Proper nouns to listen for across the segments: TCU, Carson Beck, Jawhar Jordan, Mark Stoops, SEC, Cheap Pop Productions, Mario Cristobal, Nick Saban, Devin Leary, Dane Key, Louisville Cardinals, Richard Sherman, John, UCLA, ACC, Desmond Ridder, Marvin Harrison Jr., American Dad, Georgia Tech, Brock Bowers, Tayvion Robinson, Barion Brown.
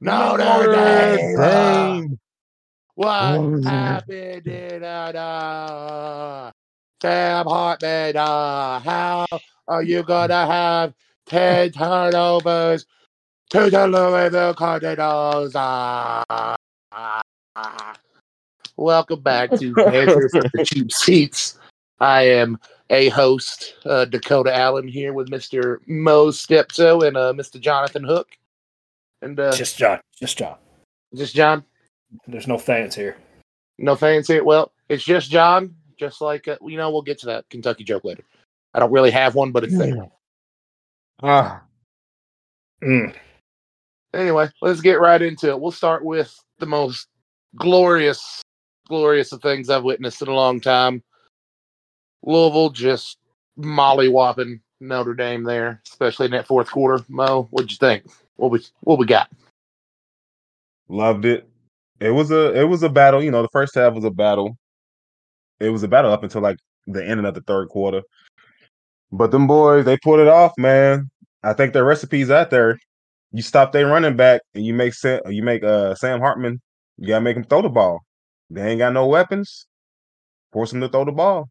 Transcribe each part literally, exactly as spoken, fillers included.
Notre Dame. What happened in Anna? Sam Hartman, uh, how are you going to have ten turnovers to the Louisville Cardinals? Uh, uh, welcome back to Panthers at the Cheap Seats. I am a host, uh, Dakota Allen, here with Mister Moe Steptoe and uh, Mister Jonathan Hook. And uh, Just John. Just John. Just John? There's no fans here. No fans here? Well, it's just John. Just like, uh, you know, we'll get to that Kentucky joke later. I don't really have one, but it's there. Ah. Mm. Anyway, let's get right into it. We'll start with the most glorious, glorious of things I've witnessed in a long time. Louisville just molly-whopping Notre Dame there, especially in that fourth quarter. Mo, what'd you think? What we what we got? Loved it. It was a it was a battle. You know, the first half was a battle. It was a battle up until, like, the end of the third quarter. But them boys, they pulled it off, man. I think their recipe's out there. You stop their running back, and you make Sam, you make uh, Sam Hartman, you got to make him throw the ball. They ain't got no weapons. Force him to throw the ball.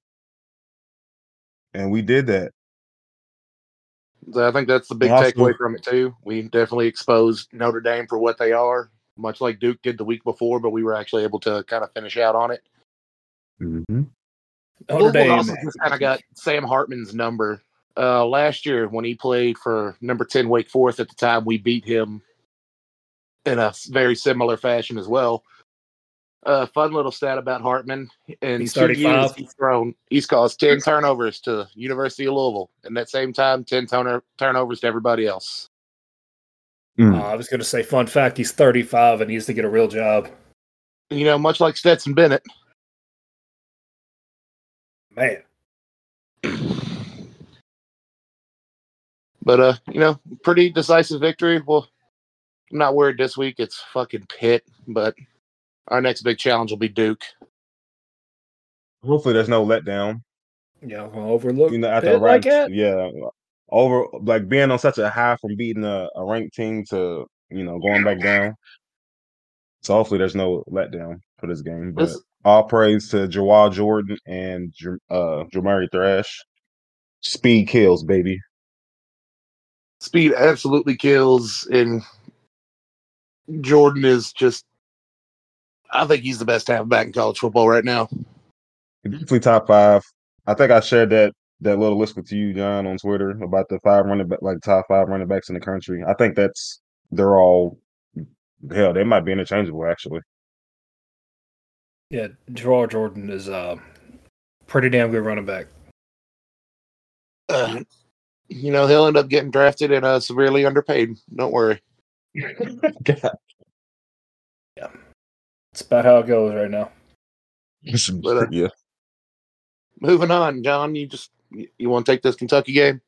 And we did that. I think that's the big awesome. takeaway from it, too. We definitely exposed Notre Dame for what they are, much like Duke did the week before, but we were actually able to kind of finish out on it. Mm-hmm. Notre Dame also just kind of got Sam Hartman's number. Uh, last year, when he played for number ten Wake Forest at the time, we beat him in a very similar fashion as well. Uh, fun little stat about Hartman. In he's two years, he's thrown, he's caused ten turnovers to University of Louisville, and at that same time, ten turn- turnovers to everybody else. Mm. Uh, I was going to say, fun fact, he's thirty-five and needs to get a real job. You know, much like Stetson Bennett. Man. But, uh, you know, pretty decisive victory. Well, I'm not worried this week. It's fucking Pitt, but our next big challenge will be Duke. Hopefully there's no letdown. Yeah, we'll overlook you know, at the right, like it. Yeah, over like being on such a high from beating a, a ranked team to, you know, going back down. So hopefully there's no letdown for this game, but. This- All praise to Jawhar Jordan and uh, Jamari Thrash. Speed kills, baby. Speed absolutely kills, and Jordan is just, I think he's the best halfback in college football right now. Definitely top five. I think I shared that that little list with you, John, on Twitter about the five running back, like top five running backs in the country. I think that's, they're all, hell, they might be interchangeable, actually. Yeah, Jawhar Jordan is a uh, pretty damn good running back. Uh, you know, he'll end up getting drafted and uh, severely underpaid. Don't worry. God. Yeah. That's about how it goes right now. But, uh, yeah. Moving on, John, you just you want to take this Kentucky game?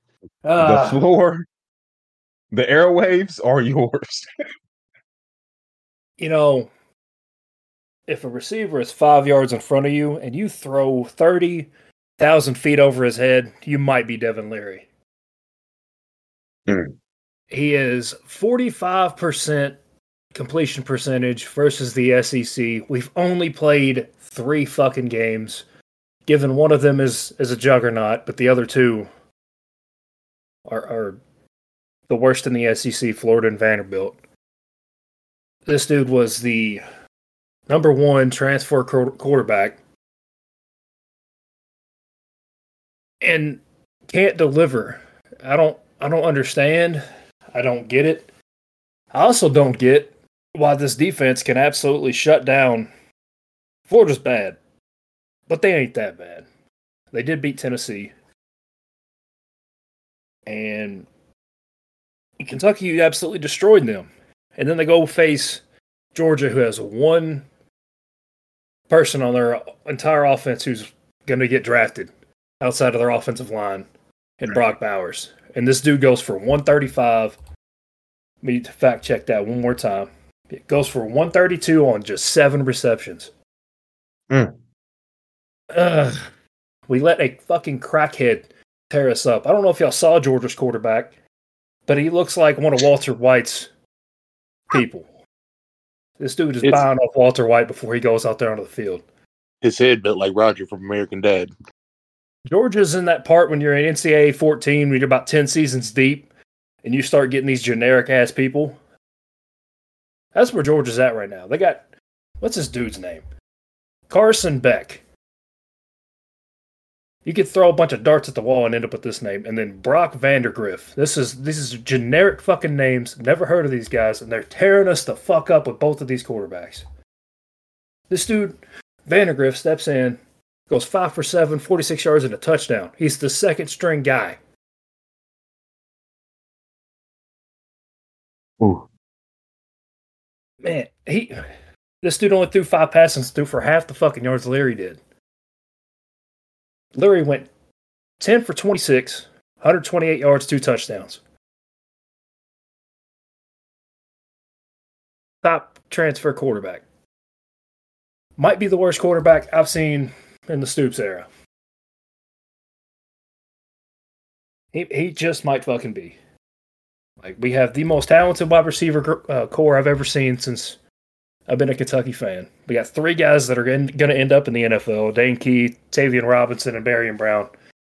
Uh, the floor, the airwaves are yours. You know, if a receiver is five yards in front of you and you throw thirty thousand feet over his head, you might be Devin Leary. Mm. He is forty-five percent completion percentage versus the S E C. We've only played three fucking games, given one of them is, is a juggernaut, but the other two are, are the worst in the S E C, Florida and Vanderbilt. This dude was the number one transfer quarterback and can't deliver. I don't. I don't understand. I don't get it. I also don't get why this defense can absolutely shut down. Florida's bad, but they ain't that bad. They did beat Tennessee, and Kentucky absolutely destroyed them. And then they go face Georgia, who has one person on their entire offense who's going to get drafted outside of their offensive line, and Brock Bowers. And this dude goes for one thirty-five. Let me fact check that one more time. It goes for one thirty-two on just seven receptions. Mm. Ugh. We let a fucking crackhead tear us up. I don't know if y'all saw Georgia's quarterback, but he looks like one of Walter White's people. This dude is it's, buying off Walter White before he goes out there onto the field. His head built like Roger from American Dad. Georgia's in that part when you're in N C A A fourteen, when you're about ten seasons deep, and you start getting these generic-ass people. That's where Georgia's at right now. They got, what's this dude's name? Carson Beck. You could throw a bunch of darts at the wall and end up with this name. And then Brock Vandergriff. This is this is generic fucking names. Never heard of these guys. And they're tearing us the fuck up with both of these quarterbacks. This dude, Vandergriff, steps in, goes five for seven, forty-six yards and a touchdown. He's the second string guy. Ooh. Man, he this dude only threw five passes, threw for half the fucking yards Leary did. Leary went ten for twenty-six, one hundred twenty-eight yards, two touchdowns. Top transfer quarterback. Might be the worst quarterback I've seen in the Stoops era. He he just might fucking be. Like, we have the most talented wide receiver uh, core I've ever seen since I've been a Kentucky fan. We got three guys that are going to end up in the N F L. Dane Key, Tayvion Robinson, and Barion Brown.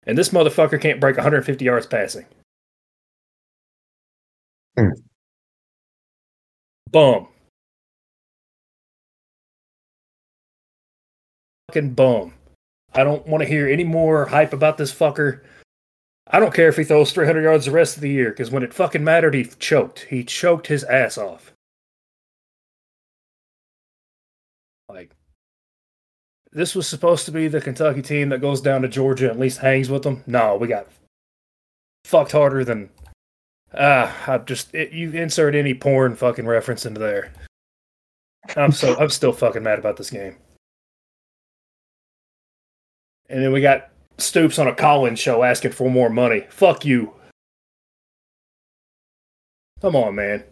And this motherfucker can't break one hundred fifty yards passing. Mm. Bum. Fucking bum. I don't want to hear any more hype about this fucker. I don't care if he throws three hundred yards the rest of the year, because when it fucking mattered, he choked. He choked his ass off. Like, this was supposed to be the Kentucky team that goes down to Georgia and at least hangs with them. No, we got fucked harder than... Ah, uh, I just... It, you insert any porn fucking reference into there. I'm so... I'm still fucking mad about this game. And then we got Stoops on a call-in show asking for more money. Fuck you. Come on, man.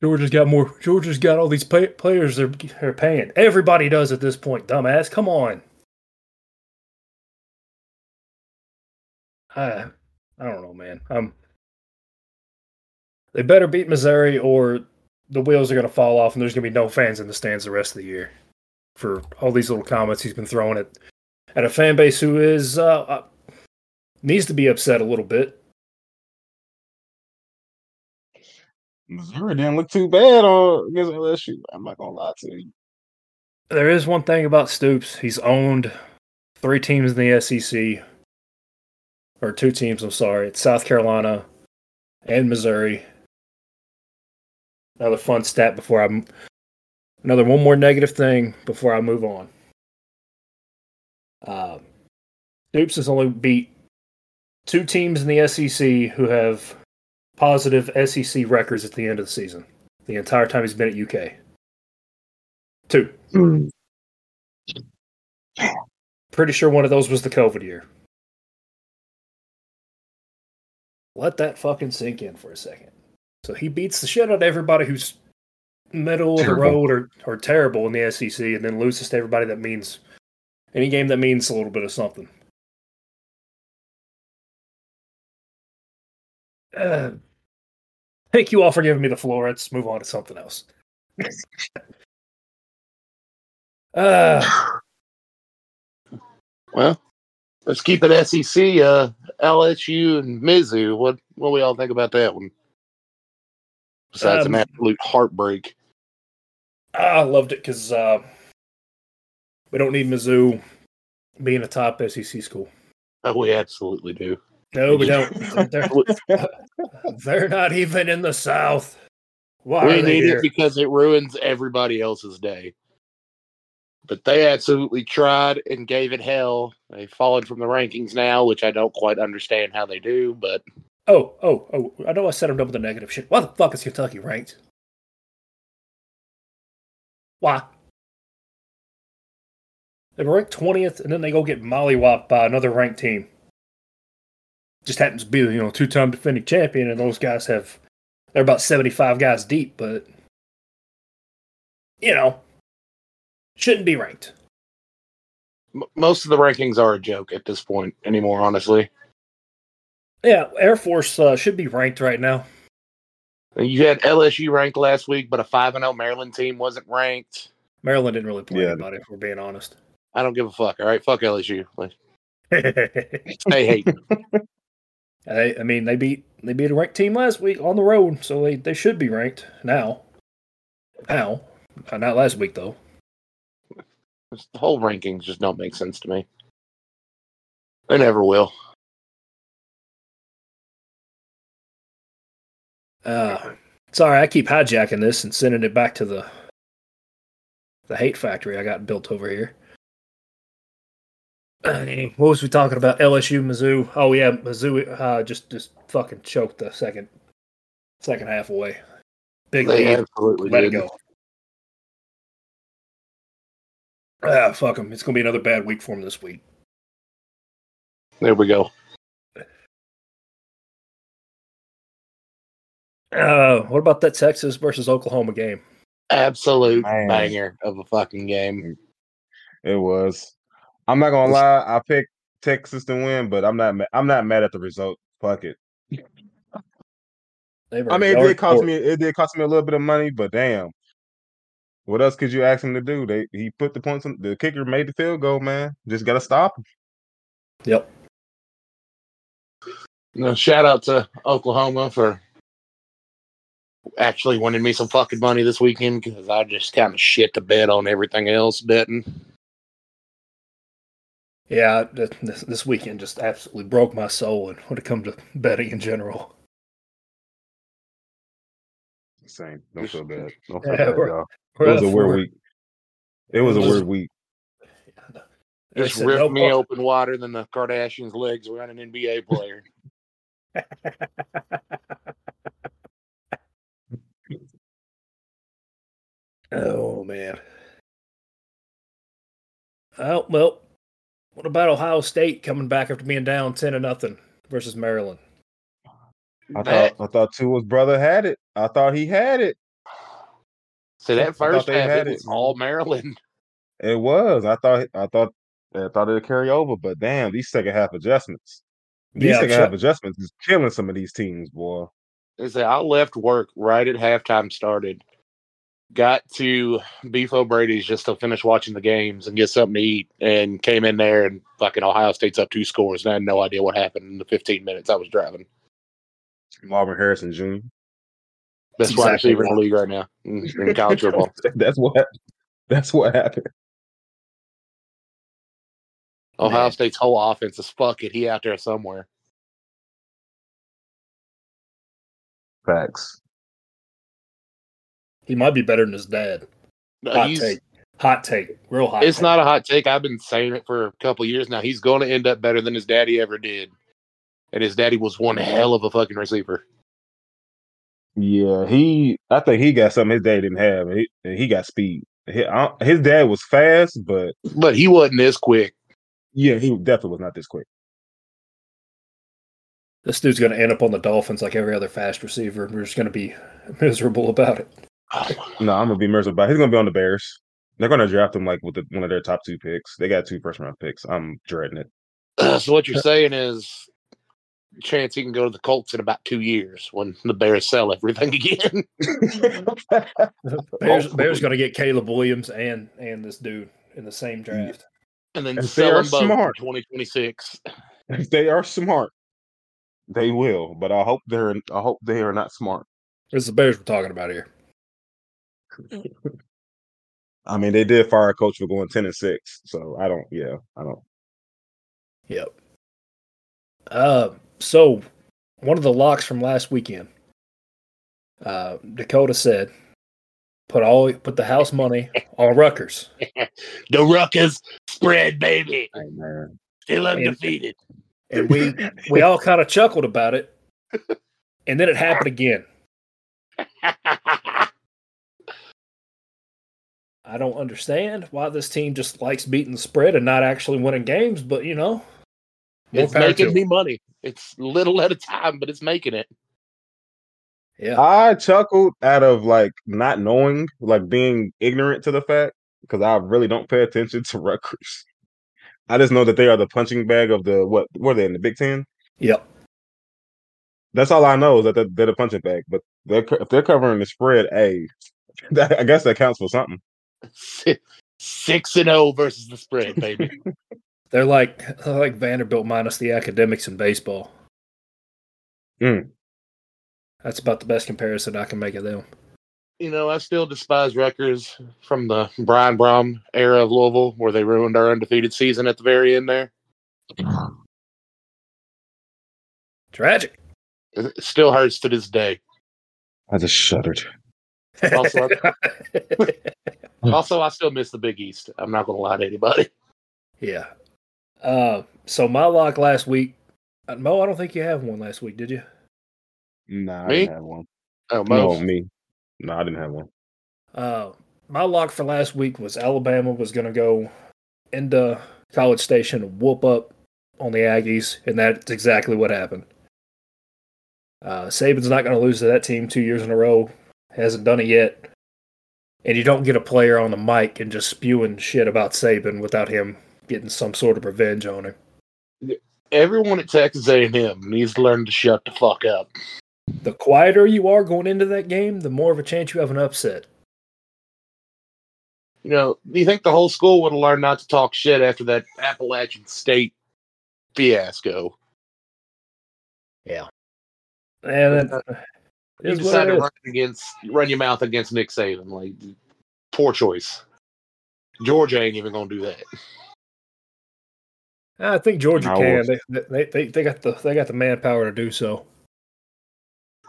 Georgia's got more. Georgia's got all these pay, players they're, they're paying. Everybody does at this point, dumbass. Come on. I, I don't know, man. Um, they better beat Missouri or the wheels are going to fall off and there's going to be no fans in the stands the rest of the year for all these little comments he's been throwing at, at a fan base who is uh, uh, needs to be upset a little bit. Missouri didn't look too bad on against L S U. I'm not gonna lie to you. There is one thing about Stoops. He's owned three teams in the S E C, or two teams. I'm sorry, it's South Carolina and Missouri. Another fun stat before I. Another one more negative thing before I move on. Uh, Stoops has only beat two teams in the S E C who have positive S E C records at the end of the season. The entire time he's been at U K. Two. Mm. Pretty sure one of those was the COVID year. Let that fucking sink in for a second. So he beats the shit out of everybody who's middle of the road or, or terrible in the S E C and then loses to everybody that means any game that means a little bit of something. Uh, Thank you all for giving me the floor. Let's move on to something else. uh, well, let's keep it S E C, uh, L S U, and Mizzou. What what do we all think about that one? Besides um, an absolute heartbreak. I loved it because uh, we don't need Mizzou being a top S E C school. Oh, we absolutely do. No, we don't. They're, they're not even in the South. Why we need here? It because it ruins everybody else's day. But they absolutely tried and gave it hell. They've fallen from the rankings now, which I don't quite understand how they do. But oh, oh, oh! I know I said I'm done with the negative shit. Why the fuck is Kentucky ranked? Why? They were ranked twentieth, and then they go get mollywopped by another ranked team. Just happens to be, you know, two-time defending champion, and those guys have, they're about seventy-five guys deep, but, you know, shouldn't be ranked. Most of the rankings are a joke at this point anymore, honestly. Yeah, Air Force uh, should be ranked right now. You had L S U ranked last week, but a five and oh Maryland team wasn't ranked. Maryland didn't really play yeah. anybody, if we're being honest. I don't give a fuck. All right, fuck L S U. They hate. I, I mean, they beat they beat a ranked team last week on the road, so they, they should be ranked now. Now, not last week though. The whole rankings just don't make sense to me. They never will. Uh, sorry, I keep hijacking this and sending it back to the the hate factory I got built over here. What was we talking about? L S U, Mizzou. Oh yeah, Mizzou uh, just just fucking choked the second second half away. Big they lead. Absolutely let did. It go. Ah, fuck them. It's gonna be another bad week for them this week. There we go. Uh, what about that Texas versus Oklahoma game? Absolute Man. banger of a fucking game. It was. I'm not gonna lie. I picked Texas to win, but I'm not. Ma- I'm not mad at the result. Fuck it. I mean, it did cost me. It did cost me a little bit of money, but damn. What else could you ask him to do? They he put the points on the kicker, made the field goal. Man, just gotta stop him. Yep. No, shout out to Oklahoma for actually winning me some fucking money this weekend because I just kind of shit the bed on everything else betting. Yeah, this, this weekend just absolutely broke my soul when it comes to betting in general. Same. Don't feel bad. Don't feel yeah, bad, y'all. It was a weird week. It was a weird week. Just ripped no me ball. Open wider than the Kardashians' legs around an N B A player. Oh, man. Oh, well, what about Ohio State coming back after being down ten to nothing versus Maryland? I that, thought I thought Tua's brother had it. I thought he had it. So that first half it was it. all Maryland. It was. I thought I thought I thought it'd carry over, but damn, these second half adjustments. These yeah, second half adjustments is killing some of these teams, boy. Is that I left work right at halftime started. Got to Beef O'Brady's just to finish watching the games and get something to eat, and came in there and fucking Ohio State's up two scores, and I had no idea what happened in the fifteen minutes I was driving. Marvin Harrison Junior Best wide receiver in the league right now in college football. That's what. That's what happened. Ohio Man. State's whole offense is fuck it. He out there somewhere. Facts. He might be better than his dad. No, hot take. Hot take. Real hot. It's take. Not a hot take. I've been saying it for a couple of years now. He's going to end up better than his daddy ever did. And his daddy was one hell of a fucking receiver. Yeah, he. I think he got something his dad didn't have. And he, and he got speed. He, I, his dad was fast, but but he wasn't this quick. Yeah, he definitely was not this quick. This dude's going to end up on the Dolphins like every other fast receiver, and we're just going to be miserable about it. No, I'm gonna be miserable. He's gonna be on the Bears. They're gonna draft him like with the, one of their top two picks. They got two first round picks. I'm dreading it. Uh, so what you're saying is, chance he can go to the Colts in about two years when the Bears sell everything again. Bears, Bears gonna get Caleb Williams and and this dude in the same draft, and then if sell them both smart, in twenty twenty-six. If they are smart, they will. But I hope they're. I hope they are not smart. It's the Bears we're talking about here. I mean, they did fire a coach for going ten and six, so I don't. Yeah, I don't. Yep. Uh, so one of the locks from last weekend, uh, Dakota said, "Put all put the house money on Rutgers. The Rutgers spread, baby. Amen. Still undefeated." And we we all kind of chuckled about it, and then it happened again. I don't understand why this team just likes beating the spread and not actually winning games, but, you know. It's making me money. It's little at a time, but it's making it. Yeah, I chuckled out of, like, not knowing, like, being ignorant to the fact, because I really don't pay attention to Rutgers. I just know that they are the punching bag of the, what, were they in the Big Ten? Yep. That's all I know is that they're, they're the punching bag. But they're, if they're covering the spread, hey, that, I guess that counts for something. Six and zero versus the spread, baby. They're like they're like Vanderbilt minus the academics in baseball. Mm. That's about the best comparison I can make of them. You know, I still despise Rutgers from the Brian Brom era of Louisville, where they ruined our undefeated season at the very end there. Tragic. It still hurts to this day. I just shuddered. Also, I, also, I still miss the Big East. I'm not going to lie to anybody. Yeah. Uh, so my lock last week, Mo, I don't think you have one last week, did you? No, nah, I didn't have one. Oh, Mo. No, me. No, I didn't have one. Uh, my lock for last week was Alabama was going to go into College Station and whoop up on the Aggies, and that's exactly what happened. Uh, Saban's not going to lose to that team two years in a row. Hasn't done it yet. And you don't get a player on the mic and just spewing shit about Saban without him getting some sort of revenge on him. Everyone at Texas A and M needs to learn to shut the fuck up. The quieter you are going into that game, the more of a chance you have an upset. You know, you think the whole school would have learned not to talk shit after that Appalachian State fiasco. Yeah. And... Uh, You decided to run against, run your mouth against Nick Saban. Like, poor choice. Georgia ain't even gonna do that. I think Georgia I can. They, they they they got the they got the manpower to do so.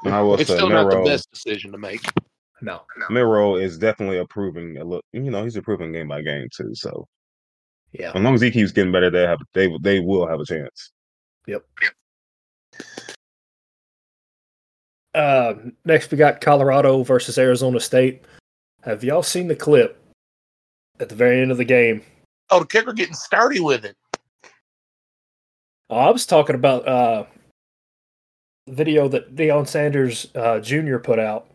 I will it's say, still Miro, not the best decision to make. No, no. Miro is definitely improving. A little, you know, he's improving game by game too. So, yeah, as long as he keeps getting better, they have they they will have a chance. Yep. Uh, next, we got Colorado versus Arizona State. Have y'all seen the clip at the very end of the game? Oh, the kicker getting sturdy with it. Oh, I was talking about uh, video that Deion Sanders uh, Junior put out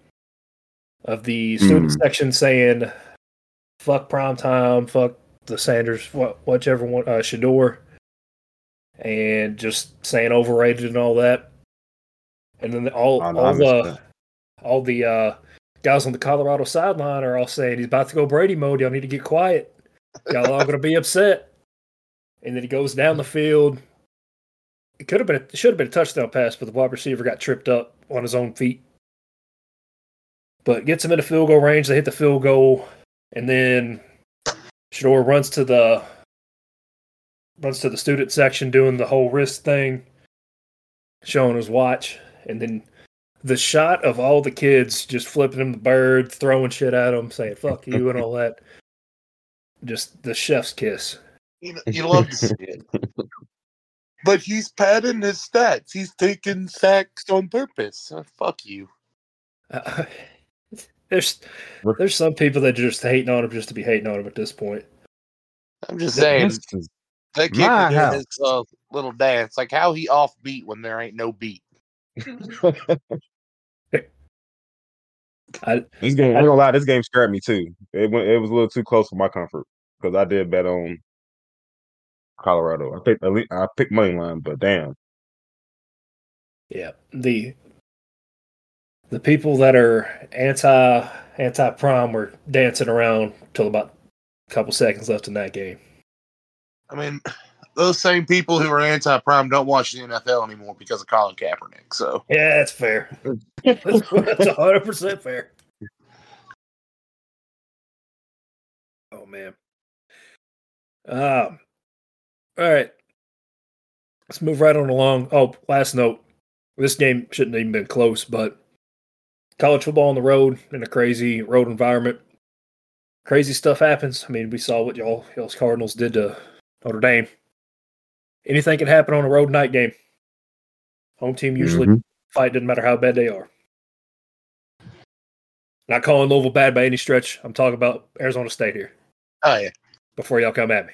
of the student mm. section saying, fuck primetime, fuck the Sanders, whichever one, uh, Shador, and just saying overrated and all that. And then all all, all the all the uh, guys on the Colorado sideline are all saying he's about to go Brady mode. Y'all need to get quiet. Y'all all going to be upset. And then he goes down the field. It could have been, it should have been a touchdown pass, but the wide receiver got tripped up on his own feet. But gets him in the field goal range. They hit the field goal, and then Shador runs to the runs to the student section, doing the whole wrist thing, showing his watch. And then the shot of all the kids just flipping him the bird, throwing shit at him, saying, fuck you and all that. Just the chef's kiss. You know, you love to see it. But he's padding his stats. He's taking sacks on purpose. Oh, fuck you. Uh, there's there's some people that are just hating on him just to be hating on him at this point. I'm just saying. That kid doing his uh, little dance. Like, how he offbeat when there ain't no beat. I, this game, I, I'm gonna lie, this game scared me too. It went, it was a little too close for my comfort because I did bet on Colorado. I picked, I picked money line, but damn. Yeah, the the people that are anti anti prime were dancing around till about a couple seconds left in that game. I mean. Those same people who are anti-prime don't watch the N F L anymore because of Colin Kaepernick. So yeah, that's fair. That's one hundred percent fair. Oh, man. Um, all right. Let's move right on along. Oh, last note. This game shouldn't have even been close, but college football on the road in a crazy road environment. Crazy stuff happens. I mean, we saw what y'all, y'all's Cardinals did to Notre Dame. Anything can happen on a road night game. Home team usually mm-hmm. fight, doesn't matter how bad they are. Not calling Louisville bad by any stretch. I'm talking about Arizona State here. Oh, yeah. Before y'all come at me.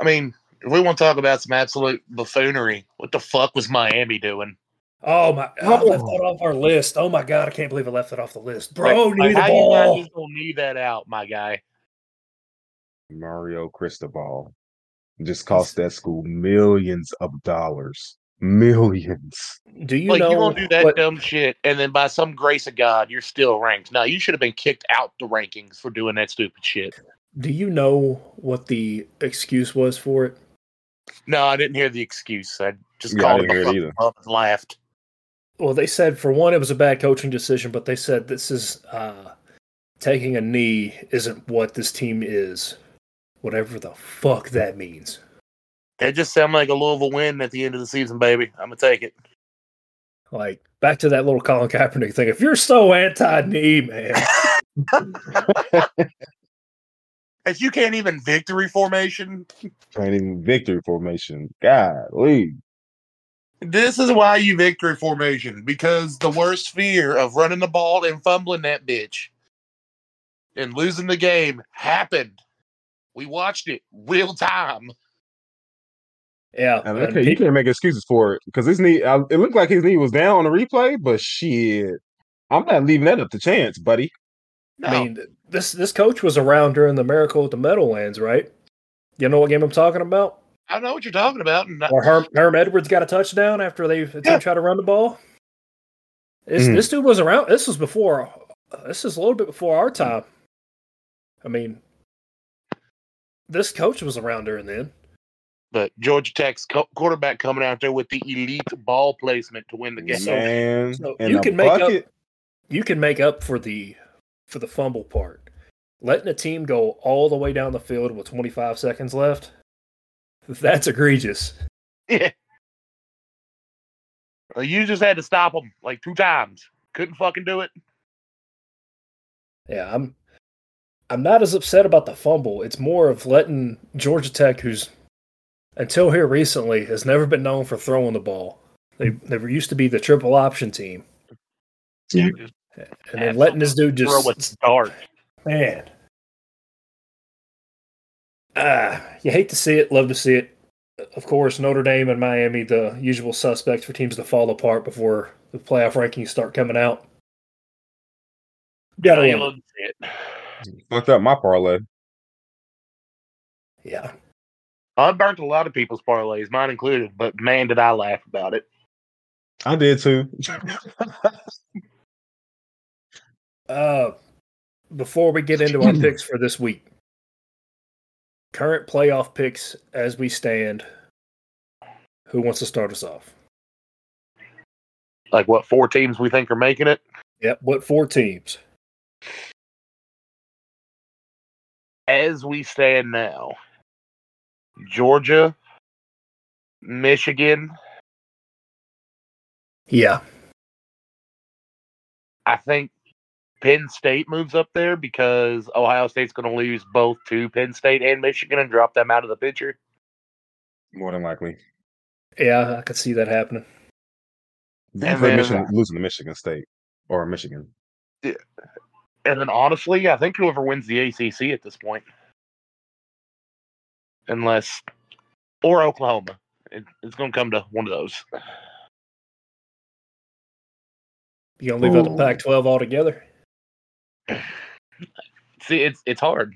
I mean, if we want to talk about some absolute buffoonery, what the fuck was Miami doing? Oh, my. Oh. I left that off our list. Oh, my God. I can't believe I left it off the list. Bro, like, need like, the ball. How you guys going to need that out, my guy? Mario Cristobal. Just cost that school millions of dollars. millions. Do you like, know? You won't do that what, dumb shit, and then by some grace of God, you're still ranked. No, you should have been kicked out the rankings for doing that stupid shit. Do you know what the excuse was for it? No, I didn't hear the excuse. I just yeah, called I it, it up and laughed. Well, they said, for one, it was a bad coaching decision, but they said this is uh, taking a knee isn't what this team is. Whatever the fuck that means. That just sounds like a Louisville win at the end of the season, baby. I'm going to take it. Like, back to that little Colin Kaepernick thing. If you're so anti-knee, man. If you can't even victory formation. Can't even victory formation. Golly. This is why you victory formation. Because the worst fear of running the ball and fumbling that bitch and losing the game happened. We watched it real time. Yeah. I mean, okay, he, you can't make excuses for it. Because his knee, I, it looked like his knee was down on the replay, but shit. I'm not leaving that up to chance, buddy. No. I mean, this this coach was around during the Miracle at the Meadowlands, right? You know what game I'm talking about? I know what you're talking about. And I- or Herm, Herm Edwards got a touchdown after they yeah. tried to run the ball. This, mm. this dude was around. This was before. Uh, this is a little bit before our time. I mean, this coach was around during then. But Georgia Tech's co- quarterback coming out there with the elite ball placement to win the game. Man, so you can make bucket. up. You can make up for the. For the fumble part, letting a team go all the way down the field with twenty-five seconds left, that's egregious. Yeah. Well, you just had to stop them like two times. Couldn't fucking do it. Yeah, I'm I'm not as upset about the fumble. It's more of letting Georgia Tech, who's until here recently, has never been known for throwing the ball. They they used to be the triple option team. Yeah. And then Absolutely. letting this dude just throw it's dark. Man. Ah, you hate to see it, love to see it. Of course, Notre Dame and Miami, the usual suspects for teams to fall apart before the playoff rankings start coming out. Gotta I love to see it. Fucked up my parlay. Yeah. I burnt a lot of people's parlays, mine included, but man, did I laugh about it. I did too. Uh, before we get into our picks for this week, current playoff picks as we stand, who wants to start us off? Like what four teams we think are making it? Yep, what four teams? As we stand now, Georgia, Michigan. Yeah. I think Penn State moves up there because Ohio State's going to lose both to Penn State and Michigan and drop them out of the picture. More than likely. Yeah, I could see that happening. And then, Michigan, losing to Michigan State or Michigan. And then honestly, I think whoever wins the A C C at this point. Unless, or Oklahoma. It, it's going to come to one of those. You going to leave Ooh. out the Pac twelve altogether? See, it's it's hard.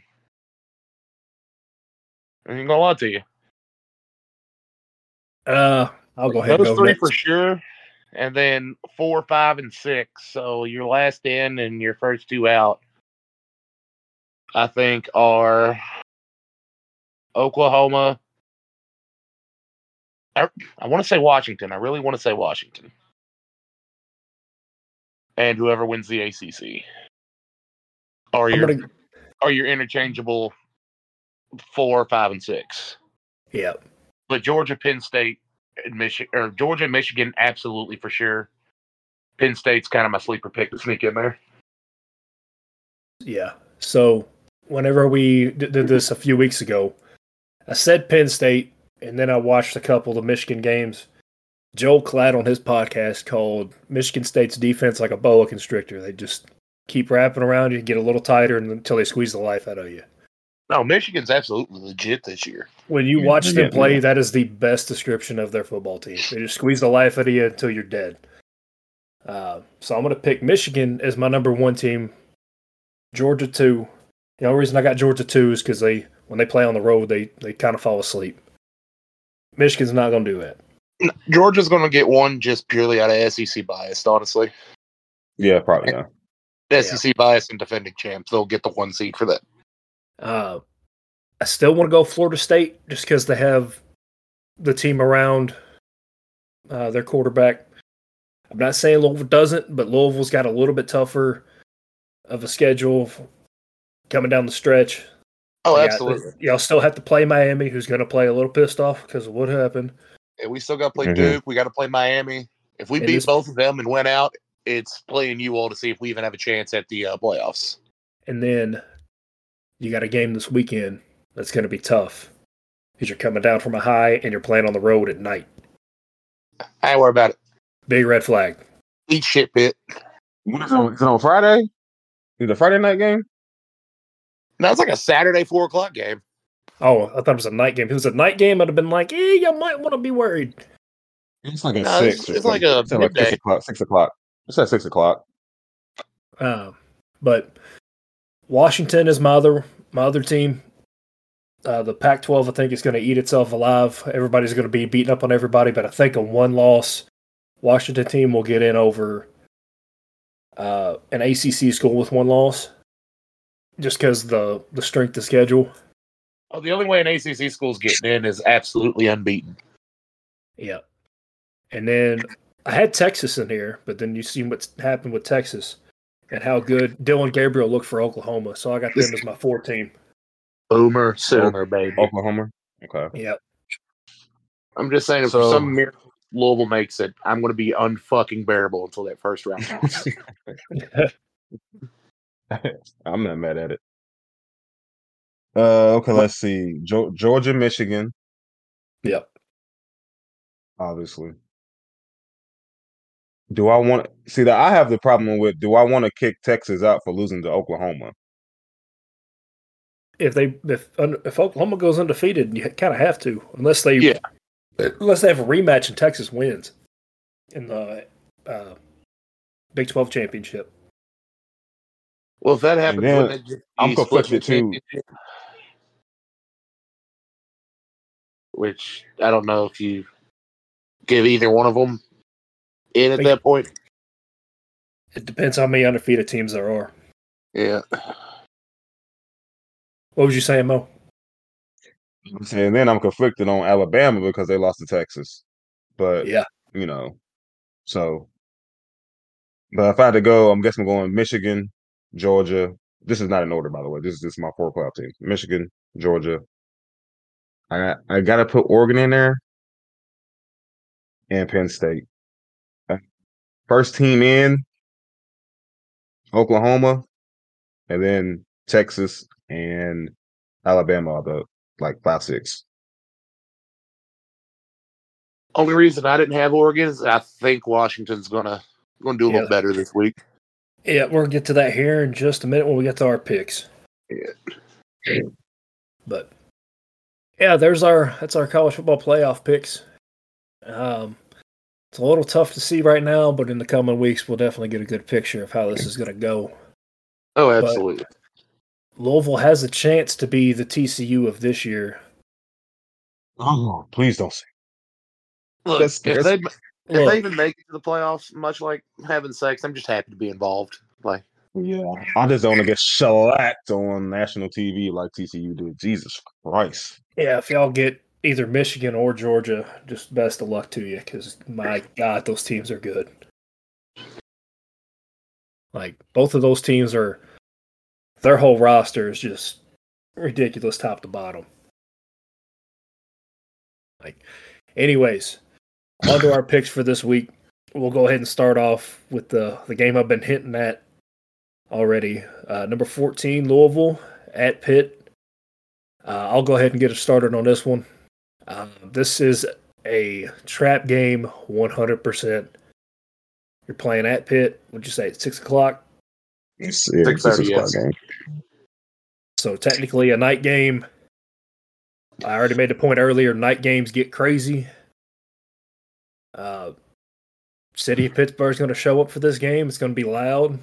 I ain't gonna lie to you. Uh, I'll go ahead. Those and go three next. For sure, and then four, five, and six. So your last in and your first two out, I think, are Oklahoma. I, I want to say Washington. I really want to say Washington, and whoever wins the A C C. Are your gonna, are your interchangeable four, five, and six? Yeah, but Georgia, Penn State, and Michigan, or Georgia, and Michigan, absolutely for sure. Penn State's kind of my sleeper pick to sneak in there. Yeah. So whenever we did this a few weeks ago, I said Penn State, and then I watched a couple of Michigan games. Joel Klatt on his podcast called Michigan State's defense like a boa constrictor. They just keep wrapping around you, get a little tighter until they squeeze the life out of you. No, Michigan's absolutely legit this year. When you watch yeah, them play, yeah. that is the best description of their football team. They just squeeze the life out of you until you're dead. Uh, so I'm going to pick Michigan as my number one team. Georgia two. The only reason I got Georgia two is because they when they play on the road, they, they kind of fall asleep. Michigan's not going to do that. Georgia's going to get one just purely out of S E C bias, honestly. Yeah, probably not. The S E C yeah. bias and defending champs, they'll get the one seed for that. Uh, I still want to go Florida State just because they have the team around uh, their quarterback. I'm not saying Louisville doesn't, but Louisville's got a little bit tougher of a schedule coming down the stretch. Oh, yeah, absolutely. Y'all still have to play Miami, who's going to play a little pissed off because of what happened. And we still got to play mm-hmm. Duke. We got to play Miami. If we it beat is- both of them and went out, it's playing you all to see if we even have a chance at the uh, playoffs. And then you got a game this weekend that's going to be tough because you're coming down from a high and you're playing on the road at night. I ain't worried about it. Big red flag. Eat shit, pit. When is it on, is it on Friday? Is it a Friday night game? No, it's like a Saturday four o'clock game. Oh, I thought it was a night game. If it was a night game, I'd have been like, eh, y'all might want to be worried. It's like a no, six. It's, it's like, like a it's midday. Like six o'clock. Six o'clock. It's at six o'clock. Uh, but Washington is my other my other team. Uh, the Pac twelve, I think, is going to eat itself alive. Everybody's going to be beating up on everybody, but I think a one loss Washington team will get in over uh, an A C C school with one loss, just because the the strength of schedule. Oh, the only way an A C C school's getting in is absolutely unbeaten. Yeah, and then. I had Texas in here, but then you see what's happened with Texas and how good Dylan Gabriel looked for Oklahoma. So I got them as my four team. Boomer sooner, baby. Oklahoma. Okay. Yep. I'm just saying, if so, some miracle Louisville makes it, I'm going to be unfucking bearable until that first round. I'm not mad at it. Uh, okay, let's see. Jo- Georgia, Michigan. Yep. Obviously. Do I want to see that? I have the problem with do I want to kick Texas out for losing to Oklahoma? If they if if Oklahoma goes undefeated, you kind of have to, unless they yeah. unless they have a rematch and Texas wins in the uh, Big twelve championship. Well, if that happens, then, when they I'm conflicted too. Which I don't know if you give either one of them. And at that point, it depends how many undefeated teams there are. Yeah. What was you saying, Mo? I'm saying then I'm conflicted on Alabama because they lost to Texas, but yeah, you know, so. But if I had to go, I'm guessing I'm going Michigan, Georgia. This is not in order, by the way. This is this is my four playoff team: Michigan, Georgia. I got, I got to put Oregon in there, and Penn State. First team in, Oklahoma, and then Texas and Alabama are the, like, five, six. Only reason I didn't have Oregon is I think Washington's going to gonna do a yeah. little better this week. Yeah, we'll get to that here in just a minute when we get to our picks. Yeah. But, yeah, there's our that's our college football playoff picks. Um. It's a little tough to see right now, but in the coming weeks, we'll definitely get a good picture of how this is going to go. Oh, absolutely. But Louisville has a chance to be the T C U of this year. Oh, please don't say. Look, that's, if, that's, they, if look. they even make it to the playoffs, much like having sex, I'm just happy to be involved. Like, yeah, I just don't want to get shellacked on national T V like T C U did. Jesus Christ. Yeah, if y'all get either Michigan or Georgia, just best of luck to you, because my God, those teams are good. Like, both of those teams are, their whole roster is just ridiculous top to bottom. Like, anyways, on to our picks for this week. We'll go ahead and start off with the, the game I've been hinting at already. Uh, number fourteen, Louisville at Pitt. Uh, I'll go ahead and get us started on this one. Um, this is a trap game, one hundred percent. You're playing at Pitt. What'd you say? It's six o'clock. It's six thirty. Yes. So technically a night game. I already made the point earlier. Night games get crazy. Uh, City of Pittsburgh is going to show up for this game. It's going to be loud.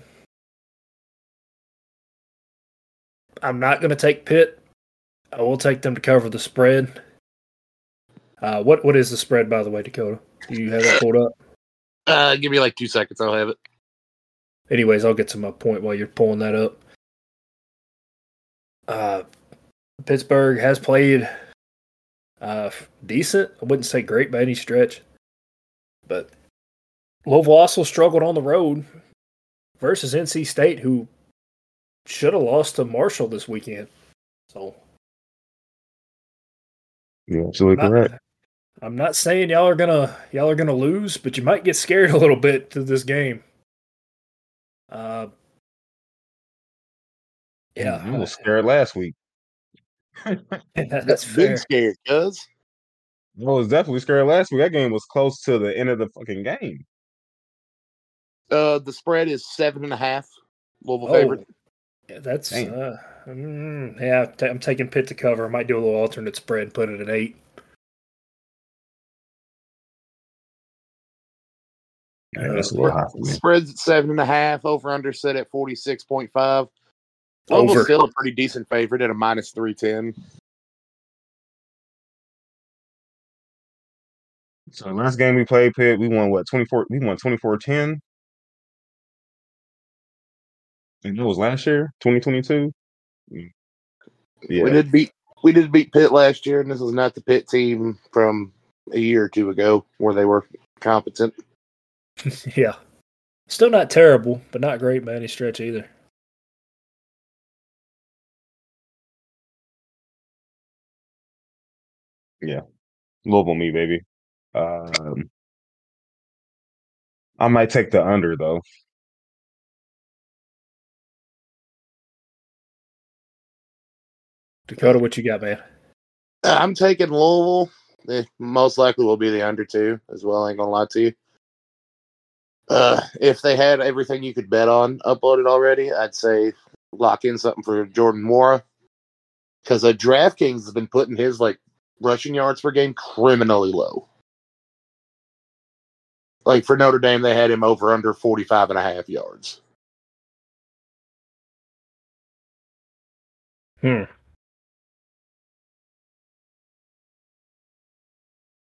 I'm not going to take Pitt. I will take them to cover the spread. Uh, what what is the spread, by the way, Dakota? Do you have it pulled up? Uh, give me like two seconds. I'll have it. Anyways, I'll get to my point while you're pulling that up. Uh, Pittsburgh has played uh, decent. I wouldn't say great by any stretch. But Louisville also struggled on the road versus N C State, who should have lost to Marshall this weekend. So you're absolutely I'm not, correct. I'm not saying y'all are gonna y'all are gonna lose, but you might get scared a little bit to this game. Uh, yeah, I was scared last week. that, that's fair. Been scared, cuz. I was definitely scared last week. That game was close to the end of the fucking game. Uh, the spread is seven and a half. Louisville oh, favorite. Yeah, that's uh, mm, yeah. T- I'm taking Pitt to cover. I might do a little alternate spread and put it at eight. Yeah, that's a little high. Spread's at seven and a half. Over under set at forty six point five. Louisville's still a pretty decent favorite at a minus three ten. So last game we played Pitt, we won what twenty-four. We won twenty-four ten. And it was last year, twenty twenty-two. Yeah, we did beat we did beat Pitt last year, and this is not the Pitt team from a year or two ago where they were competent. Yeah, still not terrible, but not great by any stretch either. Yeah, Louisville me, baby. Um, I might take the under, though. Dakota, what you got, man? I'm taking Louisville. It most likely will be the under, too, as well. I ain't going to lie to you. Uh, if they had everything you could bet on uploaded already, I'd say lock in something for Jordan Mora. Because uh, DraftKings has been putting his like rushing yards per game criminally low. Like for Notre Dame, they had him over under forty-five and a half yards. Hmm.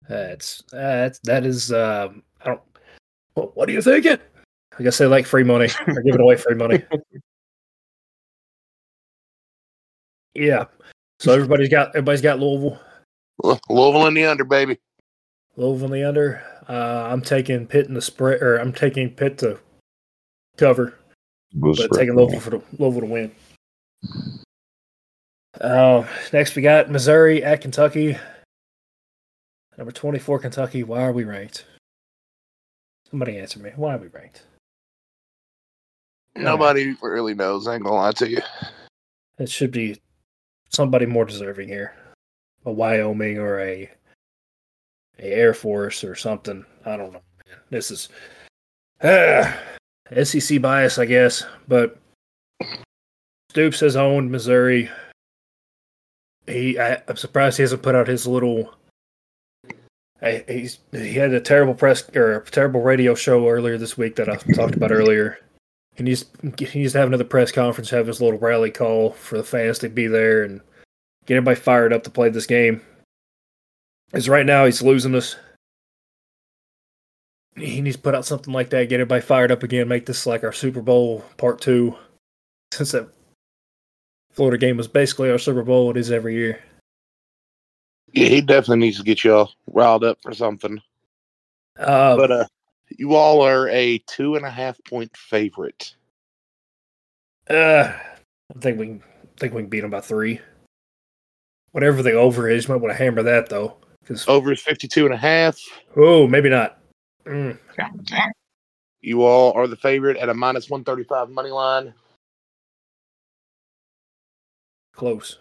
That's that's that is. Um, I don't. What, what are you thinking? I guess they like free money. They're giving away free money. Yeah. So everybody's got everybody's got Louisville. Louisville in the under, baby. Louisville in the under. Uh, I'm taking Pitt in the spread, or I'm taking Pitt to cover, we'll but taking Louisville for the Louisville to win. Uh, next, we got Missouri at Kentucky. Number twenty-four, Kentucky. Why are we ranked? Somebody answer me. Why are we ranked? Nobody right. really knows. I ain't gonna lie to you. It should be somebody more deserving here, a Wyoming or a. A Air Force or something. I don't know. This is uh, S E C bias, I guess. But Stoops has owned Missouri. He, I, I'm surprised he hasn't put out his little. I, he's he had a terrible press or a terrible radio show earlier this week that I talked about earlier. He needs he needs to have another press conference, have his little rally call for the fans to be there and get everybody fired up to play this game. Because right now he's losing us. He needs to put out something like that, get everybody fired up again, make this like our Super Bowl part two. Since that Florida game was basically our Super Bowl, it is every year. Yeah, he definitely needs to get y'all riled up for something. Uh, but uh, you all are a two and a half point favorite. Uh, I think we can, think we can beat them by three. Whatever the over is, you might want to hammer that, though. Over is fifty-two and a half. Oh, maybe not. Mm. You all are the favorite at a minus one thirty-five money line. Close.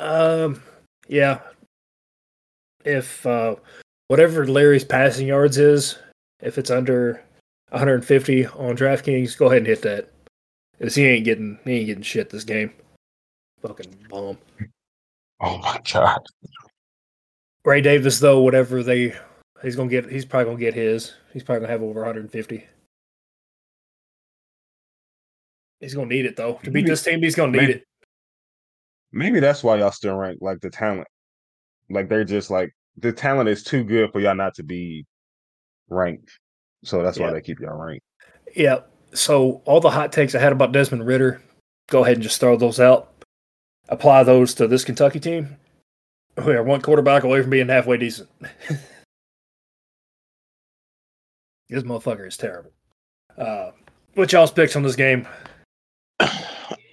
Um, yeah. If uh, whatever Larry's passing yards is, if it's under one hundred fifty on DraftKings, go ahead and hit that. Because he ain't getting he ain't getting shit this game. Fucking bomb. Oh my god. Ray Davis, though, whatever they he's gonna get he's probably gonna get his. He's probably gonna have over one hundred fifty. He's gonna need it though. To maybe, beat this team, he's gonna need maybe, it. Maybe that's why y'all still rank like the talent. Like, they're just like, the talent is too good for y'all not to be ranked. So that's why yeah. they keep y'all ranked. Yeah. So all the hot takes I had about Desmond Ridder, go ahead and just throw those out. Apply those to this Kentucky team. We are one quarterback away from being halfway decent. This motherfucker is terrible. Uh, what y'all's picks on this game?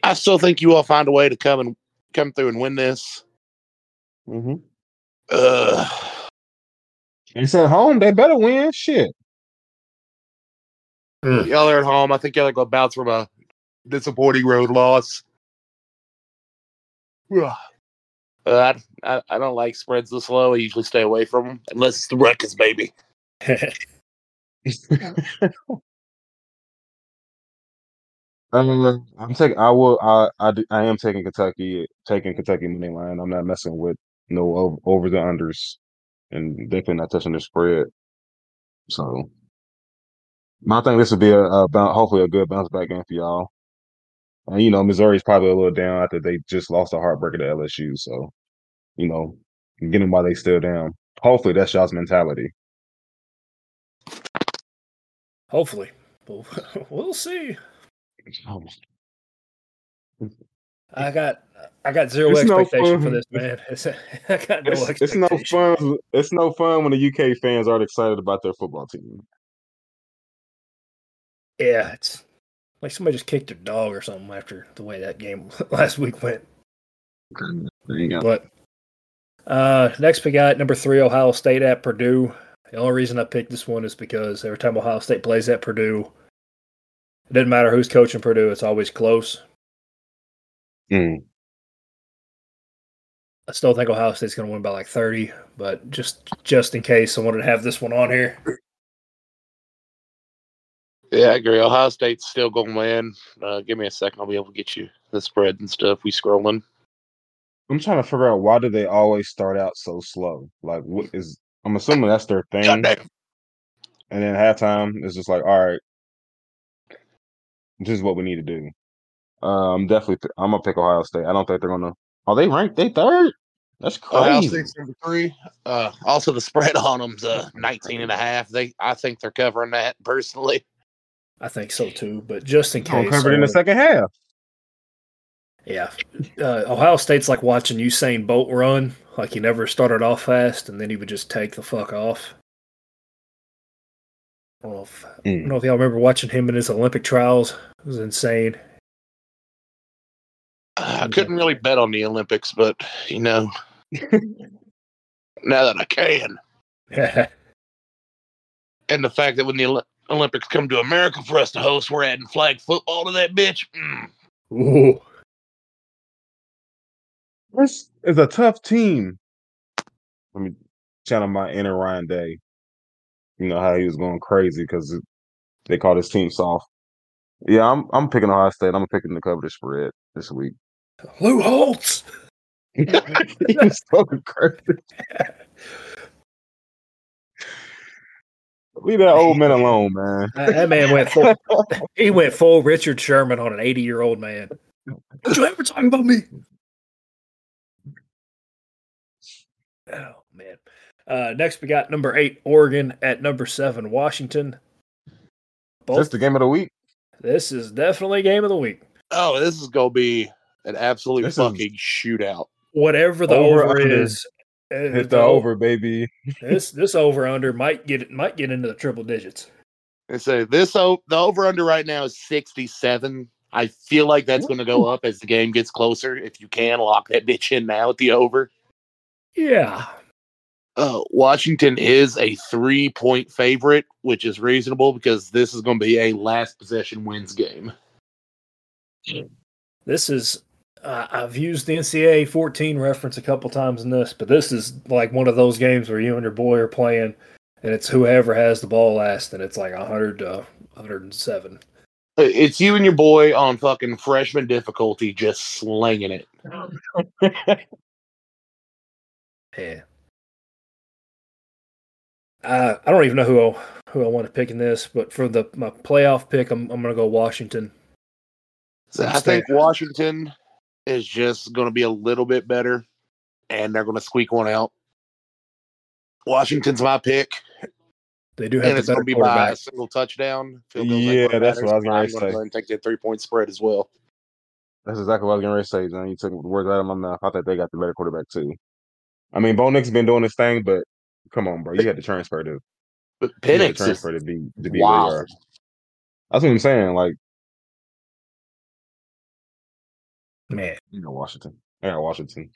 I still think you all find a way to come and come through and win this. Mm-hmm. Uh, it's at home. They better win. Shit. Mm. Y'all are at home. I think y'all are going to bounce from a disappointing road loss. Uh, I, I, I don't like spreads this low. I usually stay away from them. Unless it's the Rutgers, baby. um, I'm taking. I will. I, I. I am taking Kentucky. Taking Kentucky money line. I'm not messing with no over, over the unders, and definitely not touching the spread. So, I think this would be a, a bounce, hopefully a good bounce back game for y'all. And you know, Missouri's probably a little down after they just lost a heartbreaker to L S U. So, you know, get them while they still down. Hopefully, that's y'all's mentality. Hopefully. We'll see. I got I got zero it's expectation no for this, man. It's, I got no it's, it's no fun. It's no fun when the U K fans aren't excited about their football team. Yeah, it's like somebody just kicked their dog or something after the way that game last week went. There you go. But uh, next we got number three, Ohio State at Purdue. The only reason I picked this one is because every time Ohio State plays at Purdue, it doesn't matter who's coaching Purdue, it's always close. Mm. I still think Ohio State's going to win by like thirty, but just just in case, I wanted to have this one on here. Yeah, I agree. Ohio State's still going to win. Uh, give me a second. I'll be able to get you the spread and stuff. We scrolling. I'm trying to figure out why do they always start out so slow? Like, what is... I'm assuming that's their thing. And then halftime is just like, all right, this is what we need to do. Uh, I'm definitely, th- I'm going to pick Ohio State. I don't think they're going to. Are they ranked? They third? That's crazy. Ohio State's number three. Uh, also, the spread on them's uh, nineteen and a half. They, I think they're covering that personally. I think so too, but just in case. They covered uh, in the second half. Yeah. Uh, Ohio State's like watching Usain Bolt run. Like, he never started off fast, and then he would just take the fuck off. I don't know if, mm. I don't know if y'all remember watching him in his Olympic trials. It was insane. Uh, I couldn't really bet on the Olympics, but, you know, now that I can. And the fact that when the Olympics come to America for us to host, we're adding flag football to that bitch. Mm. Ooh. This is a tough team. Let me channel my inner Ryan Day. You know how he was going crazy because they call this team soft. Yeah, I'm I'm picking Ohio State. I'm picking the cover to spread this week. Lou Holtz. He was going crazy. Leave that old man alone, man. Uh, that man went full. He went full Richard Sherman on an eighty-year-old man. Don't you ever talk about me? Oh, man. Uh, next, we got number eight, Oregon, at number seven, Washington. Both, is this the game of the week? This is definitely game of the week. Oh, this is going to be an absolute this fucking is, shootout. Whatever the over, over is. Hit the, the over, baby. this this over-under might get might get into the triple digits. They say this o- the over-under right now is sixty-seven. I feel like that's going to go up as the game gets closer. If you can, lock that bitch in now at the over. Yeah. Uh, Washington is a three-point favorite, which is reasonable because this is going to be a last possession wins game. This is, uh, I've used the N C A A fourteen reference a couple times in this, but this is like one of those games where you and your boy are playing, and it's whoever has the ball last, and it's like one hundred to one hundred seven. It's you and your boy on fucking freshman difficulty just slinging it. Yeah, uh, I don't even know who I, who I want to pick in this, but for the my playoff pick, I'm I'm gonna go Washington. So I think Washington is just gonna be a little bit better, and they're gonna squeak one out. Washington's my pick. They do have, and it's going to be by a single touchdown. Field goals, yeah, like that's what I was going to say. I'm going to take that three-point spread as well. That's exactly what I was going to say. Then you took the words out of my mouth. I thought they got the better quarterback too. I mean, Bo Nix's been doing his thing, but come on, bro, you had to transfer to. But Penix transfer is, to be to be wow. where you are. That's what I'm saying. Like, man, you know Washington. I got Washington,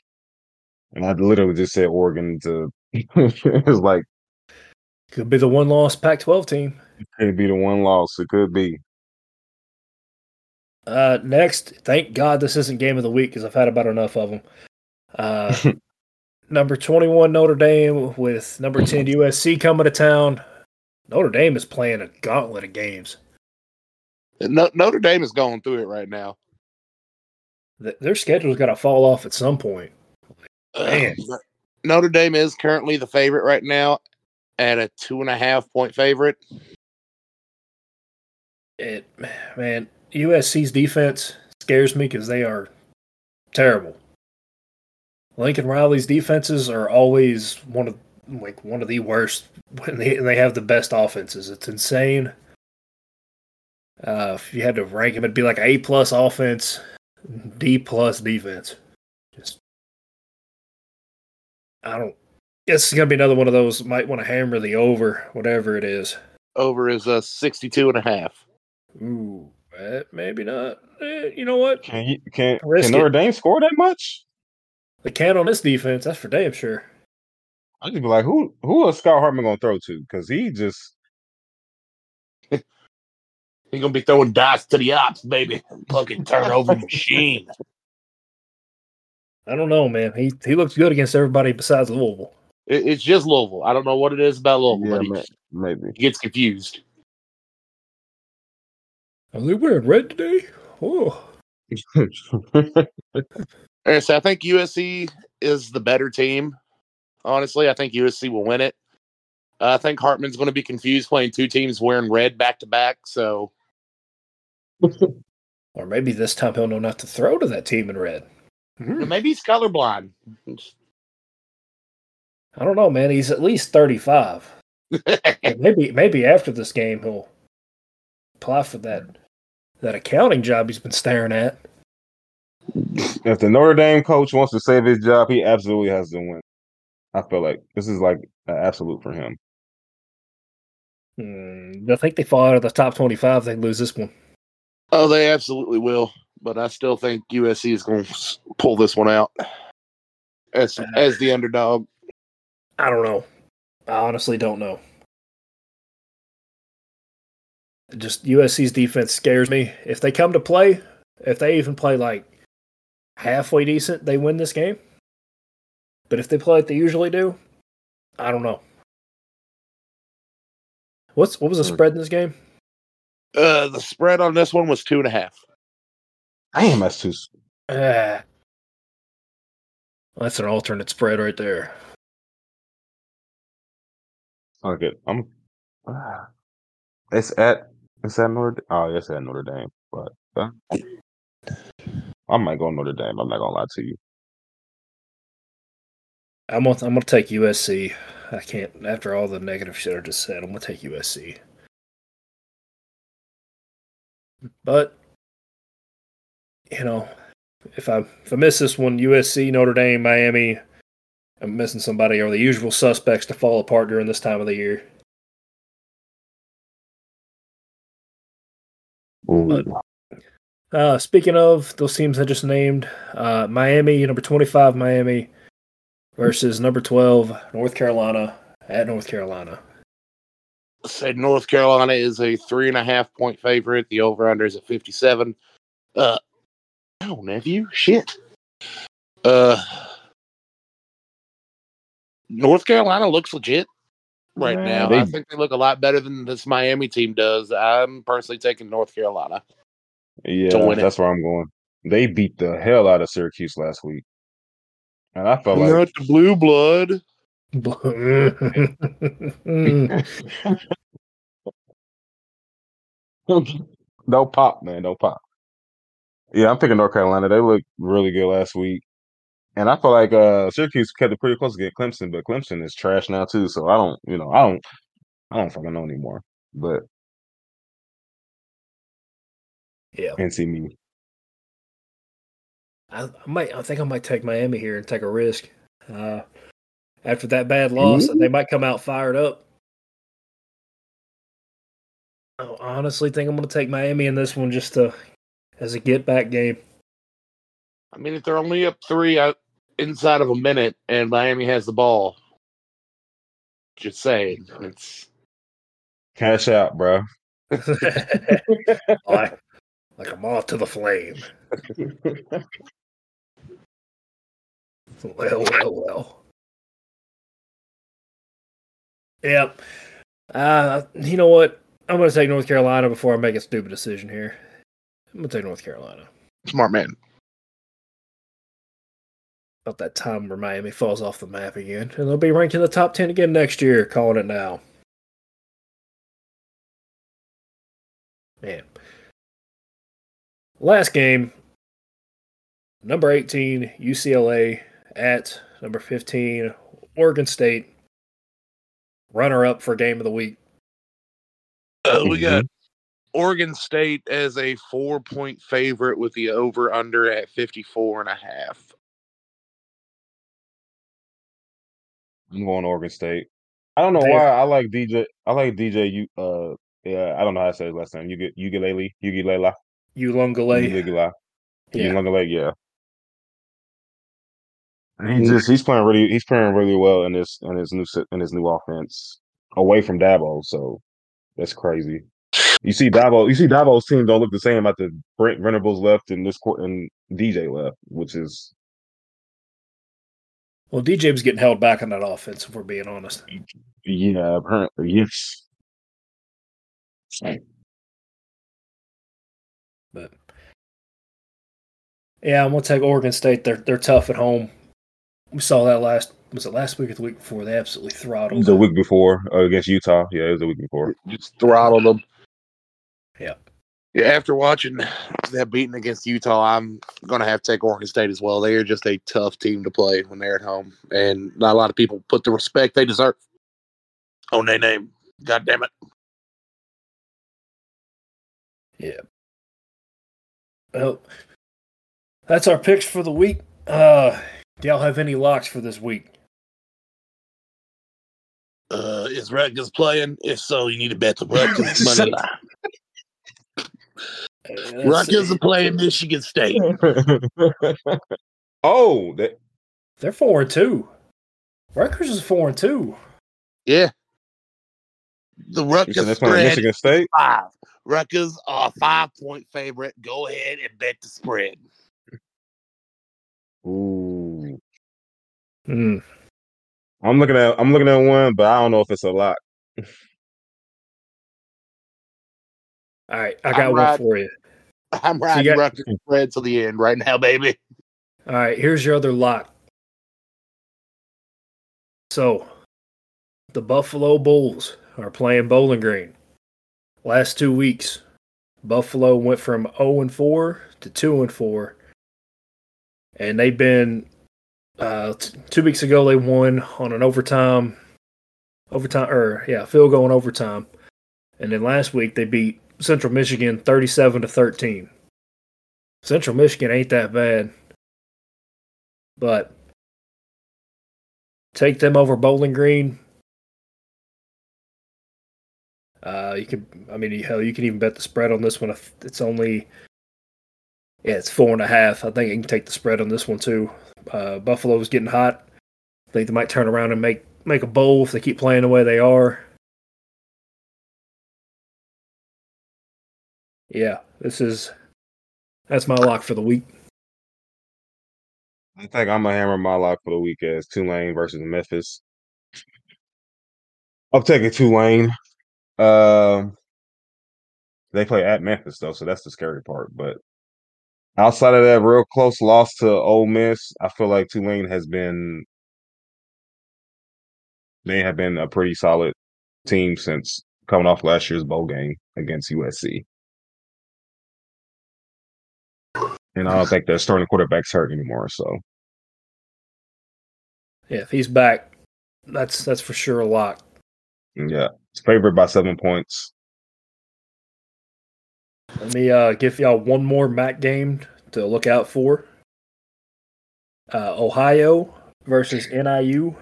and I literally just said Oregon to. It was like. Could be the one-loss Pac twelve team. It could be the one loss. It could be. Uh, next, thank God this isn't game of the week because I've had about enough of them. Uh, number twenty-one, Notre Dame, with number ten, U S C coming to town. Notre Dame is playing a gauntlet of games. No, Notre Dame is going through it right now. Th- their schedule's got to fall off at some point. Man. Uh, Notre Dame is currently the favorite right now. At a two-and-a-half-point favorite. It, man, U S C's defense scares me because they are terrible. Lincoln Riley's defenses are always one of like one of the worst, when they, and they have the best offenses. It's insane. Uh, if you had to rank them, it'd be like A-plus offense, D-plus defense. Just, I don't. It's going to be another one of those. Might want to hammer the over, whatever it is. Over is a uh, sixty-two and a half. Ooh, maybe not. Eh, you know what? Can you, can, can Notre Dame score that much? They can on this defense. That's for damn sure. I'll just be like, who who is Scott Hartman going to throw to? Because he just... He's going to be throwing dice to the ops, baby. Fucking turnover machine. I don't know, man. He, he looks good against everybody besides Louisville. It's just Louisville. I don't know what it is about Louisville, yeah, but he maybe. gets confused. Are they wearing red today? Oh. Right, so I think U S C is the better team. Honestly, I think U S C will win it. Uh, I think Hartman's going to be confused playing two teams wearing red back-to-back, so... Or maybe this time he'll know not to throw to that team in red. Mm-hmm. Maybe he's colorblind. I don't know, man. He's at least thirty-five. maybe, maybe after this game, he'll apply for that that accounting job he's been staring at. If the Notre Dame coach wants to save his job, he absolutely has to win. I feel like this is like an absolute for him. Mm, I think they fall out of the top twenty-five. They lose this one. Oh, they absolutely will. But I still think U S C is going to pull this one out as uh, as the underdog. I don't know. I honestly don't know. Just U S C's defense scares me. If they come to play, if they even play like halfway decent, they win this game. But if they play like they usually do, I don't know. What's what was the spread in this game? Uh, the spread on this one was two and a half. Damn, that's too. Uh, that's an alternate spread right there. Okay, I'm. Uh, it's at it's at Notre. Oh, it's at Notre Dame, but uh, I might go Notre Dame. I'm not gonna lie to you. I'm gonna I'm gonna take U S C. I can't. After all the negative shit I just said, I'm gonna take U S C. But. You know, if I if I miss this one, U S C, Notre Dame, Miami, I'm missing somebody, or the usual suspects to fall apart during this time of the year. But, uh, speaking of those teams I just named, uh, Miami, number twenty-five, Miami, versus number twelve, North Carolina, at North Carolina. I said North Carolina is a three-and-a-half-point favorite. The over-under is at fifty-seven. Uh Oh, nephew. Shit. Uh, North Carolina looks legit right yeah, now. They, I think they look a lot better than this Miami team does. I'm personally taking North Carolina. Yeah, that's it. Where I'm going. They beat the hell out of Syracuse last week. And I felt You're like... Not the blue blood. No pop, man. No pop. Yeah, I'm picking North Carolina. They looked really good last week. And I feel like uh, Syracuse kept it pretty close to get Clemson, but Clemson is trash now too. So I don't, you know, I don't, I don't fucking know anymore. But yeah, N C me. I, I might. I think I might take Miami here and take a risk. Uh, after that bad loss, mm-hmm. they might come out fired up. I honestly think I'm going to take Miami in this one just to, as a get back game. I mean, if they're only up three out inside of a minute and Miami has the ball, just saying, it's cash out, bro. like, like I'm off to the flame. Well, well, well. Yep. Uh, you know what? I'm going to take North Carolina before I make a stupid decision here. I'm going to take North Carolina. Smart man. About that time where Miami falls off the map again. And they'll be ranked in the top ten again next year. Calling it now. Man. Last game. Number eighteen, U C L A at number fifteen, Oregon State. Runner-up for game of the week. Uh, we got Oregon State as a four-point favorite with the over-under at fifty-four and a half. I'm going to Oregon State. I don't know Dave. why I like DJ. I like DJ. You, uh, yeah, I don't know how to say his last name. You get Ugalele, Ugalele, Ugalele, Ugalele. Yeah, he just he's playing really. He's playing really well in this in his new in his new offense away from Dabo. So that's crazy. You see Dabo. You see Dabo's team don't look the same after Brent Venables left and this court and D J left, which is. Well, D J was getting held back on that offense, if we're being honest. Yeah, apparently, yes. Same. But yeah, I'm gonna take Oregon State. They're they're tough at home. We saw that last was it last week or the week before? They absolutely throttled. The them. week before uh, against Utah. Yeah, it was the week before. Just throttled them. Yeah. Yeah. After watching that beating against Utah, I'm going to have to take Oregon State as well. They are just a tough team to play when they're at home, and not a lot of people put the respect they deserve on their name. God damn it. Yeah. Well, that's our picks for the week. Uh, do y'all have any locks for this week? Uh, is Rutgers playing? If so, you need to bet the Rutgers money line. Let's Rutgers see. Are playing Michigan State. oh, they... they're four and two. Rutgers is four and two. Yeah, the Rutgers spread Michigan State five. Rutgers are a five-point favorite. Go ahead and bet the spread. Ooh. Hmm. I'm looking at. I'm looking at one, but I don't know if it's a lock. All right, I got I'm one riding, for you. I'm riding so you got, Rutgers spread to the end right now, baby. All right, here's your other lock. So, the Buffalo Bulls are playing Bowling Green. Last two weeks, Buffalo went from oh and four to two and four. And they've been, uh, t- two weeks ago they won on an overtime, overtime, or yeah, field goal in overtime. And then last week they beat Central Michigan thirty-seven to thirteen. Central Michigan ain't that bad. But take them over Bowling Green. Uh, you can, I mean, hell, you can even bet the spread on this one. If it's only, yeah, it's four and a half. I think you can take the spread on this one too. Uh, Buffalo's getting hot. I think they might turn around and make, make a bowl if they keep playing the way they are. Yeah, this is that's my lock for the week. I think I'm gonna hammer my lock for the week as Tulane versus Memphis. I'm taking Tulane. Uh, they play at Memphis though, so that's the scary part. But outside of that real close loss to Ole Miss, I feel like Tulane has been they have been a pretty solid team since coming off last year's bowl game against U S C. And I don't think their starting quarterback's hurt anymore. So Yeah, if he's back, that's that's for sure a lock. Yeah, it's favored by seven points. Let me uh, give y'all one more M A C game to look out for. Uh, Ohio versus N I U.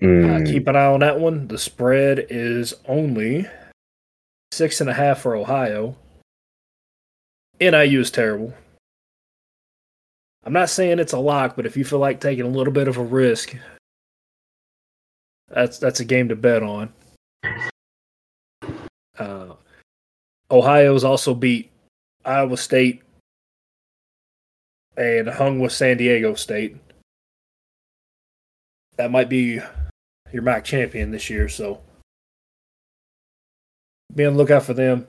Mm. Uh, keep an eye on that one. The spread is only six and a half for Ohio. N I U is terrible. I'm not saying it's a lock, but if you feel like taking a little bit of a risk, that's that's a game to bet on. Uh, Ohio's also beat Iowa State and hung with San Diego State. That might be your M A C champion this year, so be on the lookout for them.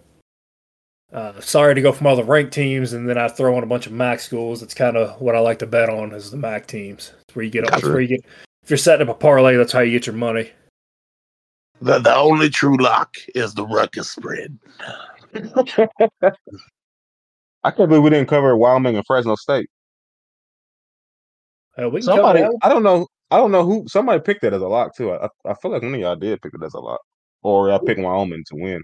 Uh, sorry to go from all the ranked teams, and then I throw in a bunch of M A C schools. That's kind of what I like to bet on is the M A C teams. It's where you get, that's where you get. If you're setting up a parlay, that's how you get your money. The the only true lock is the Ruckus spread. I can't believe we didn't cover Wyoming and Fresno State. Uh, we can somebody, cover I don't know. I don't know who. Somebody picked that as a lock too. I I feel like one of y'all did pick it as a lock, or I picked Wyoming to win.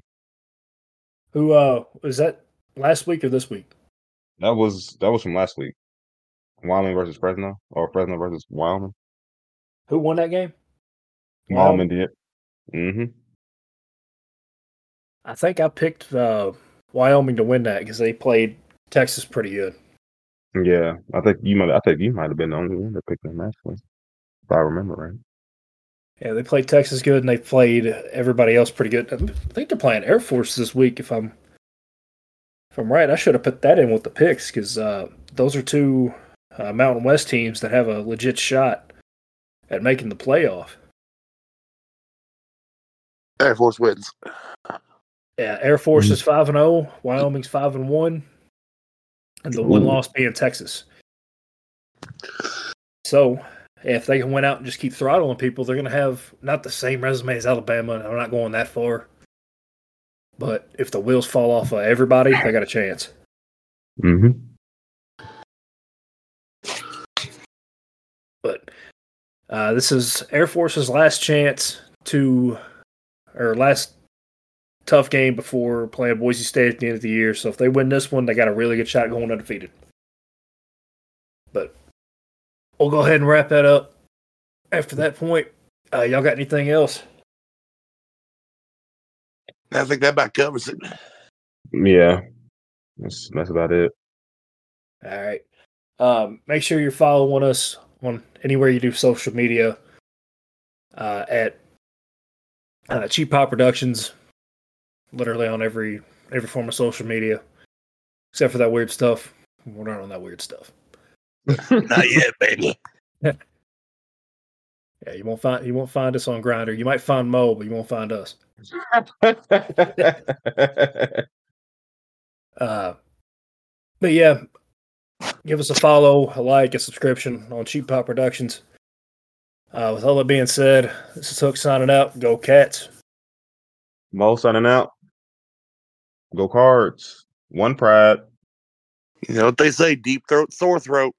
Who uh was that last week or this week? That was that was from last week. Wyoming versus Fresno, or Fresno versus Wyoming. Who won that game? Wyoming did. Mm-hmm. I think I picked uh, Wyoming to win that because they played Texas pretty good. Yeah, I think you might. I think you might have been the only one that picked them actually, if I remember right. Yeah, they played Texas good, and they played everybody else pretty good. I think they're playing Air Force this week, if I'm if I'm right. I should have put that in with the picks because uh, those are two uh, Mountain West teams that have a legit shot at making the playoff. Air Force wins. Yeah, Air Force is five and oh, Wyoming's five and one, and the one loss being Texas. So if they can win out and just keep throttling people, they're going to have not the same resume as Alabama, and I'm not going that far. But if the wheels fall off of everybody, they got a chance. Mm-hmm. But uh, this is Air Force's last chance to, or last tough game before playing Boise State at the end of the year. So if they win this one, they got a really good shot going undefeated. But we'll go ahead and wrap that up. After that point, uh, y'all got anything else? I think that about covers it. Yeah, that's, that's about it. All right. Um, make sure you're following us on anywhere you do social media uh, at uh, Cheap Pop Productions, literally on every every form of social media, except for that weird stuff. We're not on that weird stuff. Not yet, baby. Yeah, you won't find you won't find us on Grindr. You might find Mo, but you won't find us. uh, but yeah, give us a follow, a like, a subscription on Cheap Pop Productions. Uh, with all that being said, this is Hook signing out. Go Cats. Mo signing out. Go Cards. One pride. You know what they say, deep throat, sore throat.